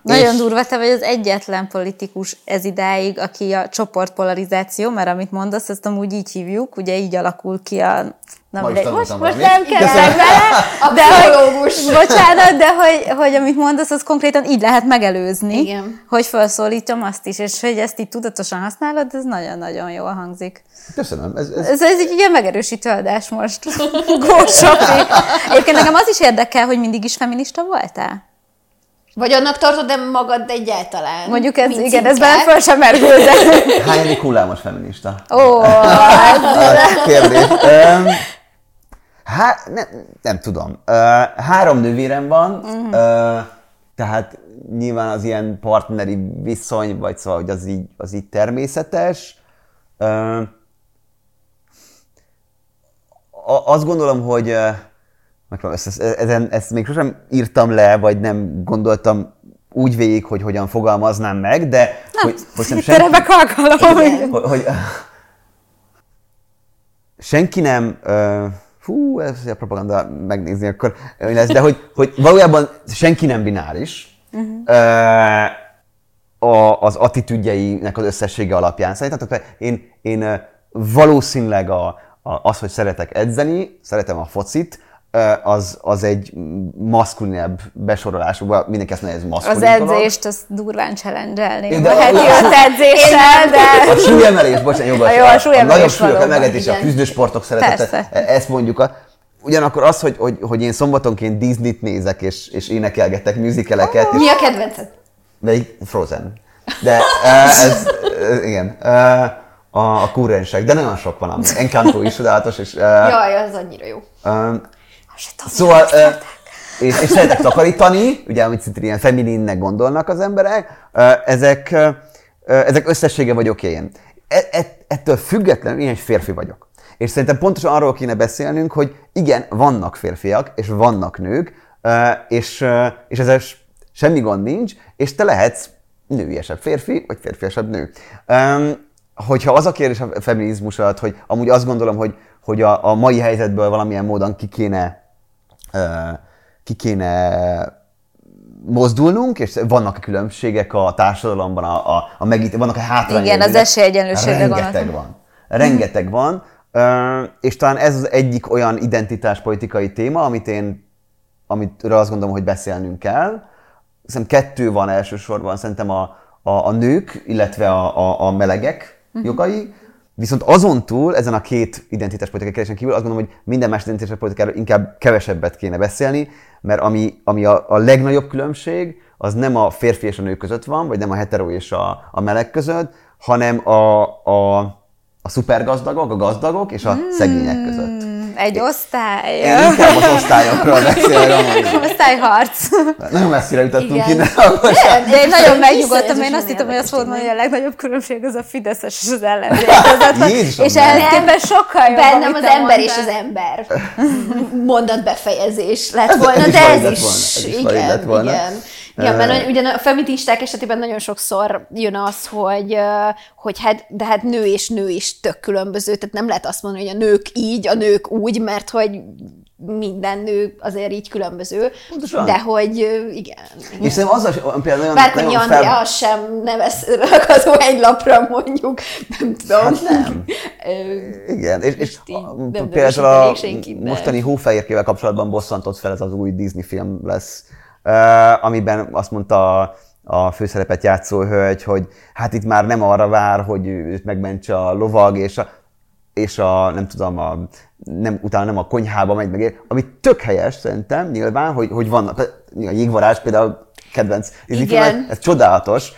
Nagyon durva, te vagy az egyetlen politikus ez idáig, aki a csoportpolarizáció, mert amit mondasz, ezt amúgy így hívjuk, ugye így alakul ki a... Na, most nem kell vele, de pszichológus. Bocsánat, de hogy amit mondasz, az konkrétan így lehet megelőzni, igen. Hogy felszólítom azt is, és hogy ezt így tudatosan használod, ez nagyon-nagyon jól hangzik. Köszönöm. Ez egy ilyen megerősítő adás most. Go shopping. Egyébként nekem az is érdekel, hogy mindig is feminista voltál? Vagy annak tartod-e magad egyáltalán? Mondjuk ez, mint igen, ez már föl sem mergőzett. Hányadik hullámos feminista? Ó, kérdés. Nem tudom. Három nővérem van, tehát nyilván az ilyen partneri viszony, vagy szóval, hogy az így természetes. Azt gondolom, hogy... Ezt még sosem írtam le, vagy nem gondoltam úgy végig, hogy hogyan fogalmaznám meg, de... Nem, senki nem... ez a propaganda, megnézni akkor lesz, de hogy valójában senki nem bináris. Az attitűdjeinek az összessége alapján. Szerintem én valószínűleg az, hogy szeretek edzeni, szeretem a focit, az egy maszkulinebb besorolású, mindenki ezt nehez maszkulin az dolog. Edzést, azt durván challenge-elném. Az edzéssel, de... A súlyemelés, bocsánat, jobban. A nagyobb súlyok emelgetése, a küzdősportok szeretete, ezt mondjuk a... Ugyanakkor az, hogy én szombatonként Disney-t nézek, és énekelgetek musicaleket. Oh, mi a kedvenced? Frozen. De ez... igen. A kúrenség, de nagyon sok van, ami Encanto is csodálatos, és... Jaj, az annyira jó. Szóval... és szeretek takarítani, ugye, amit szintén ilyen femininnek gondolnak az emberek, ezek összessége vagyok én. Ettől függetlenül én egy férfi vagyok. És szerintem pontosan arról kéne beszélnünk, hogy igen, vannak férfiak, és vannak nők, és ezzel semmi gond nincs, és te lehetsz nőiesebb férfi, vagy férfiasabb nő. Hogyha az a kérdés a feminizmus alatt, hogy amúgy azt gondolom, hogy a mai helyzetből valamilyen módon ki kéne mozdulnunk, és vannak a különbségek a társadalomban, vannak a hátrányok. Igen, az esélyegyenlőségre rengeteg van. És talán ez az egyik olyan identitáspolitikai téma, amitről azt gondolom, hogy beszélnünk kell. Szerintem kettő van elsősorban, szerintem a nők, illetve a melegek jogai. Viszont azon túl, ezen a két identitáspolitikai kérdésen kívül azt gondolom, hogy minden más identitáspolitikáról inkább kevesebbet kéne beszélni, mert ami a legnagyobb különbség, az nem a férfi és a nő között van, vagy nem a hetero és a meleg között, hanem a szupergazdagok, a gazdagok és a szegények között. Egy osztály. Én inkább az osztályokról beszélek. Osztályharc. Nagyon messzire jutottunk innen. De én nagyon megnyugodtam, én azt hittem, hogy azt fogod mondani, hogy a legnagyobb különbség az a fideszes és az ellenzék között. És ellenben sokkal jobb, bennem az ember és az ember mondatbefejezés lett volna, de ez is. Igen, mert ugyan a feministák esetében nagyon sokszor jön az, hogy de hát nő és nő is tök különböző, tehát nem lehet azt mondani, hogy a nők így, a nők úgy, mert hogy minden nő azért így különböző, pontosan. De hogy igen. És szerintem azzal például olyan... Bárkonyi Andrea azt sem nevez rakható egy lapra, mondjuk, nem tudom. Hát nem. Igen, és például a mostani hófehérkével kapcsolatban bosszantott fel, ez az új Disney film lesz, amiben azt mondta a főszerepet játszó hölgy, hogy hát itt már nem arra vár, hogy őt megmentse a lovag, utána nem a konyhába megy meg, ami tök helyes szerintem nyilván, hogy vannak, a Jégvarázs például kedvenc, ez csodálatos,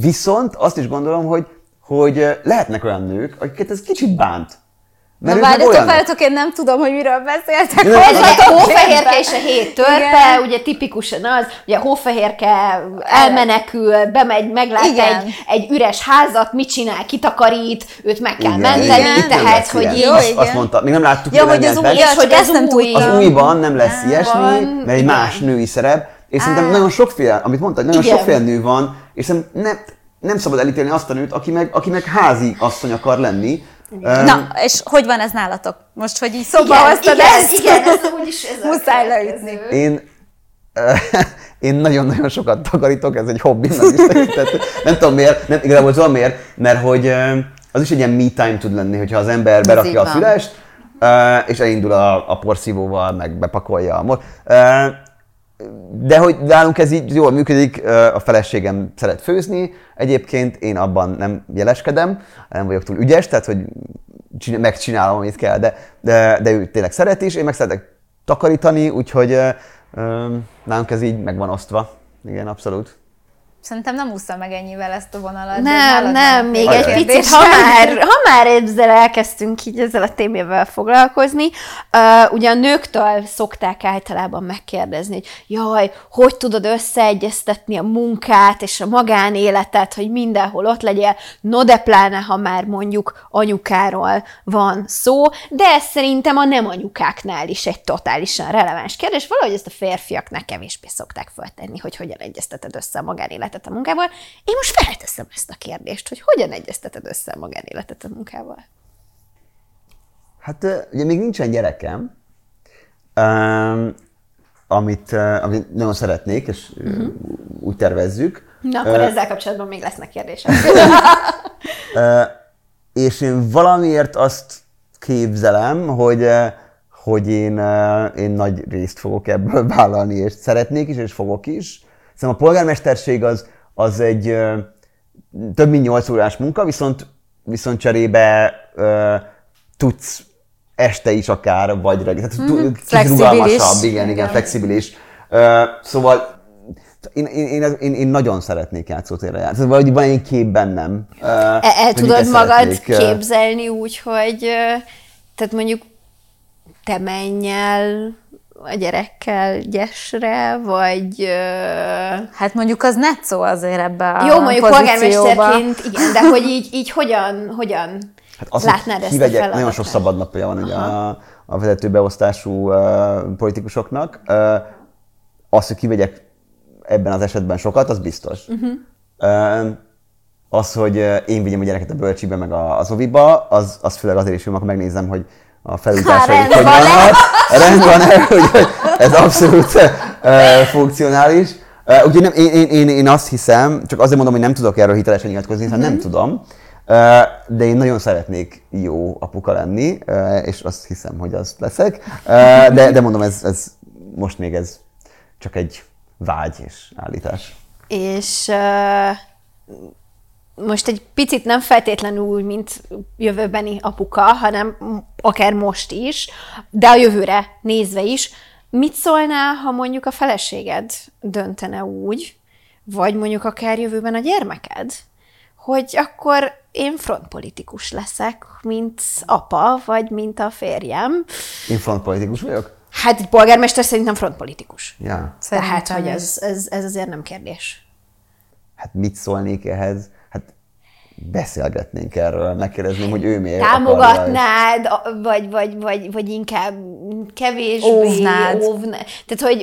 viszont azt is gondolom, hogy lehetnek olyan nők, akiket ez kicsit bánt. Na várjatok, én nem tudom, hogy miről beszéltek. Ez a hófehérke és a hét törpe, ugye tipikusan az, ugye a hófehérke elmenekül, bemegy, meglát egy üres házat, mit csinál, kitakarít, őt meg kell menteni, tehát, hogy így. Azt mondta, még nem láttuk, hogy az újban nem lesz ilyesmi, mert egy más női szerep, és szerintem nagyon sokféle, amit mondtad, nagyon sokféle nő van, és szerintem nem szabad elítélni azt a nőt, aki meg házi asszony akar lenni. Na, és hogy van ez nálatok? Most, hogy így szóba hoztad ezt? Igen, ez úgyis ez muszáj leütni. Én nagyon-nagyon sokat takarítok, ez egy hobbi, nem tudom miért, nem, igazából tudom miért, mert hogy az is egy ilyen me time tud lenni, hogyha az ember berakja a fülest, és elindul a porszívóval, meg bepakolja a mort. De hogy nálunk ez így jól működik, a feleségem szeret főzni, egyébként én abban nem jeleskedem, nem vagyok túl ügyes, tehát hogy megcsinálom, amit kell, de ő tényleg szeret is, én meg szeretek takarítani, úgyhogy nálunk ez így meg van osztva, igen, abszolút. Szerintem nem úszta meg ennyivel ezt a vonalat. Nem, még egy picit, ha már ezzel elkezdtünk így ezzel a témával foglalkozni, ugye a nőktől szokták általában megkérdezni, hogy jaj, hogy tudod összeegyeztetni a munkát és a magánéletet, hogy mindenhol ott legyél, no de pláne, ha már mondjuk anyukáról van szó, de ez szerintem a nem anyukáknál is egy totálisan releváns kérdés, valahogy ezt a férfiaknak kevésbé szokták föltenni, hogy hogyan egyezteted össze a magánéletet a munkával. Én most felteszem ezt a kérdést, hogy hogyan egyezteted össze a magánéletet a munkával? Hát ugye még nincsen gyerekem, amit nagyon szeretnék, és úgy tervezzük. Na akkor ezzel kapcsolatban még lesznek kérdések. És én valamiért azt képzelem, hogy hogy én nagy részt fogok ebből vállalni, és szeretnék is, és fogok is. Szerintem a polgármesterség az egy több mint 8 órás munka, viszont cserébe tudsz este is akár, vagy reggel. Tehát rugalmasabb, igen, flexibilis. Szóval én nagyon szeretnék játszótérre játszani, valahogy van egy kép bennem. El tudod magad képzelni úgy, hogy tehát mondjuk te menj el a gyerekkel gyesre, vagy... Hát mondjuk az netszó azért ebbe a pozícióba. Jó, mondjuk polgármesterként, igen, de hogy így hogyan hát azt, látnád ezt a feladatot? Nagyon sok szabad napja van ugye a vezetőbeosztású politikusoknak. Azt, hogy kivegyek ebben az esetben sokat, az biztos. Az, hogy én vigyem a gyereket a bölcsibe, meg az oviba, az főleg azért is, hogy akkor megnézem, hogy a felújításaik hogy vannak. Rend van el, hogy ez abszolút funkcionális. Úgyhogy nem, én azt hiszem, csak azért mondom, hogy nem tudok erről hitelesen nyilatkozni, hiszen nem tudom, de én nagyon szeretnék jó apuka lenni, és azt hiszem, hogy azt leszek. De mondom, ez most még ez csak egy vágy és állítás. És most egy picit nem feltétlenül úgy, mint jövőbeni apuka, hanem akár most is, de a jövőre nézve is. Mit szólnál, ha mondjuk a feleséged döntene úgy, vagy mondjuk akár jövőben a gyermeked, hogy akkor én frontpolitikus leszek, mint apa, vagy mint a férjem? Én frontpolitikus vagyok? Hát egy polgármester szerintem frontpolitikus. Ja. Tehát, hogy ez azért nem kérdés. Hát mit szólnék ehhez? Beszélgetnénk erről, megkérdezném, hogy ő miért támogatnád, vagy inkább kevésbé óvnád. Tehát,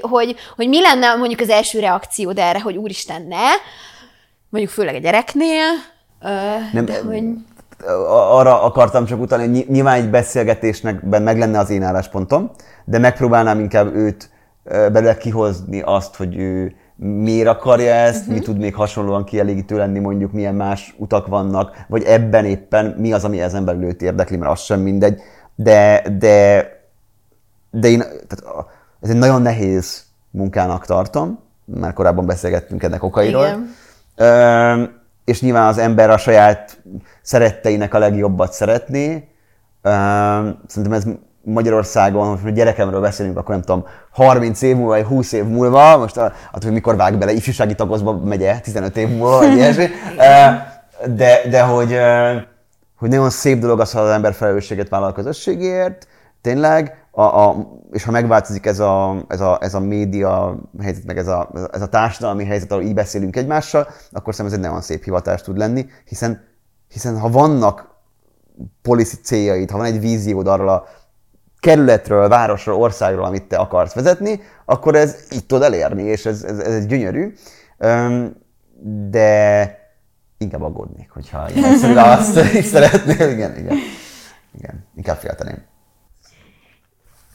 hogy mi lenne mondjuk az első reakciód erre, hogy úristen, ne, mondjuk főleg a gyereknél. Arra akartam csak utalni, hogy nyilván egy beszélgetésben meg lenne az én álláspontom, de megpróbálnám inkább őt belőle kihozni azt, hogy ő miért akarja ezt, mi tud még hasonlóan kielégítő lenni, mondjuk milyen más utak vannak, vagy ebben éppen mi az, ami ezen belül őt érdekli, mert az sem mindegy. De én, tehát ez egy nagyon nehéz munkának tartom, már korábban beszélgettünk ennek okairól. Igen. És nyilván az ember a saját szeretteinek a legjobbat szeretné. Szerintem ez Magyarországon, most a gyerekemről beszélünk, akkor nem tudom, 30 év múlva, vagy 20 év múlva, most attól, mikor vág bele, ifjúsági tagozba megye, 15 év múlva, vagy ilyesmi. De hogy nagyon szép dolog az, ha az ember felelősséget vállal a közösségért, tényleg, és ha megváltozik ez a média helyzet, meg ez a társadalmi helyzet, ahol így beszélünk egymással, akkor szerintem ez egy nagyon szép hivatás tud lenni, hiszen ha vannak policy céljaid, ha van egy víziód arról a kerületről, városról, országról, amit te akarsz vezetni, akkor ez így tud elérni, és ez gyönyörű. De inkább aggódnék, hogyha én egyszerűen azt is szeretnél. Igen, inkább félteném.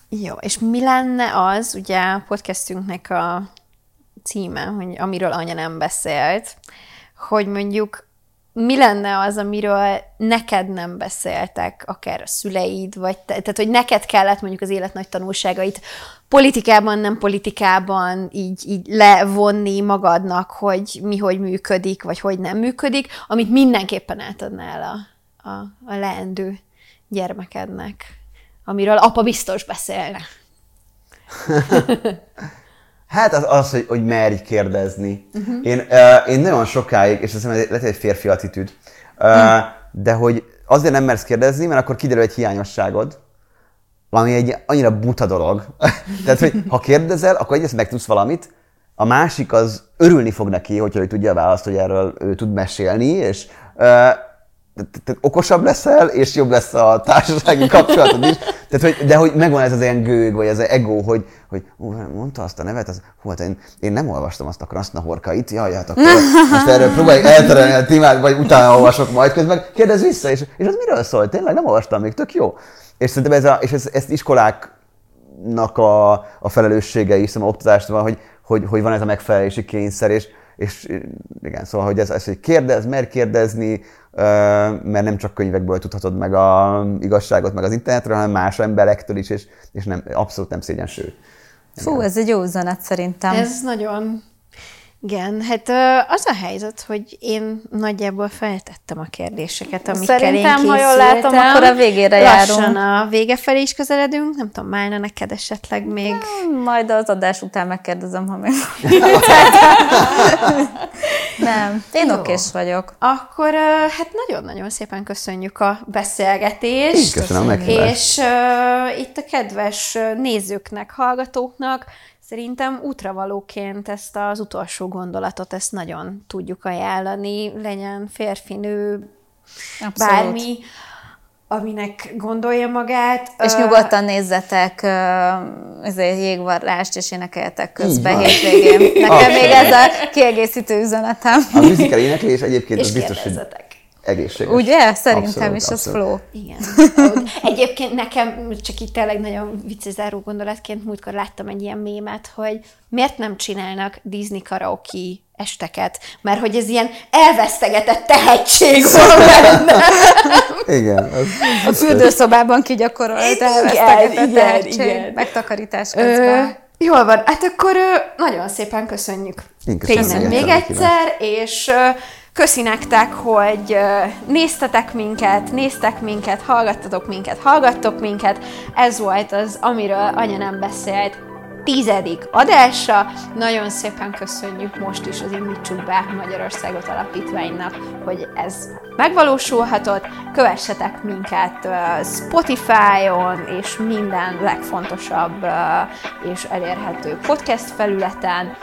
Jó, és mi lenne az, ugye a podcastünknek a címe, hogy Amiről anya nem beszélt, hogy mondjuk mi lenne az, amiről neked nem beszéltek, akár a szüleid, vagy tehát, hogy neked kellett mondjuk az élet nagy tanulságait politikában, nem politikában így levonni magadnak, hogy mi hogy működik, vagy hogy nem működik, amit mindenképpen átadnál a leendő gyermekednek, amiről apa biztos beszélne. Hát az hogy merj kérdezni. Én nagyon sokáig, és azt hiszem, ez lehet egy férfi attitűd, de hogy azért nem mersz kérdezni, mert akkor kiderül egy hiányosságod, ami egy annyira buta dolog. Tehát, hogy ha kérdezel, akkor egyrészt megtudsz valamit, a másik az örülni fog neki, hogyha ő tudja a választ, hogy erről ő tud mesélni, és okosabb leszel, és jobb lesz a társasági kapcsolatod is. De hogy megvan ez az ilyen gőg, vagy ez az ego, hogy mondta azt a nevet, hát én nem olvastam azt, akkor azt a horkait, hát akkor most erről próbáljuk elterelni a témát, vagy utána olvasok majd közben, kérdezz vissza, és az miről szól? Tényleg nem olvastam még, tök jó. És szerintem ezt iskoláknak a felelőssége is, szóval oktatásban, hogy van ez a megfelelési kényszer, És igen, szóval, hogy ez hogy kérdez, mer kérdezni, mert nem csak könyvekből tudhatod meg az igazságot, meg az internetről, hanem más emberektől is, és nem, abszolút nem szégyenső. Fú, ez egy jó üzenet szerintem. Ez nagyon... Igen, hát az a helyzet, hogy én nagyjából feltettem a kérdéseket, amikkel én készültem. Szerintem, ha jól látom, akkor a végére járunk. Lassan a vége felé is közeledünk. Nem tudom, Málna, neked esetleg még... Nem, majd az adás után megkérdezem, ha még... Nem, én okés vagyok. Akkor hát nagyon-nagyon szépen köszönjük a beszélgetést. Köszönöm a meghívást. És itt a kedves nézőknek, hallgatóknak, szerintem útravalóként ezt az utolsó gondolatot, ezt nagyon tudjuk ajánlani, legyen férfi, nő, abszolút. Bármi, aminek gondolja magát. És nyugodtan nézzetek Jégvarázst, és énekeljetek közben hétvégén. Nekem még ez a kiegészítő üzenetem. A musical éneklés egyébként az biztos, hogy... egészséges. Ugye? Szerintem is az flow. Igen. Egyébként nekem csak így tényleg nagyon viccizáró gondolatként múltkor láttam egy ilyen mémet, hogy miért nem csinálnak Disney karaoke esteket? Mert hogy ez ilyen elvesztegetett tehetség van benne. Igen. A fürdőszobában kigyakorolt elvesztegetett tehetség. Megtakarítás közben. Jól van. Hát akkor nagyon szépen köszönjük. Tényleg még egyszer, és... Köszi nektek, hogy néztek minket, hallgattok minket. Ez volt az Amiről Anya nem beszélt 10. adása. Nagyon szépen köszönjük most is az Indítsuk Be Magyarországot Alapítványnak, hogy ez megvalósulhatott. Kövessetek minket Spotify-on és minden legfontosabb és elérhető podcast felületen,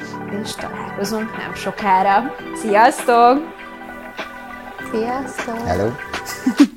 és találkozunk nem sokára. Sziasztok! Sziasztok! Hello!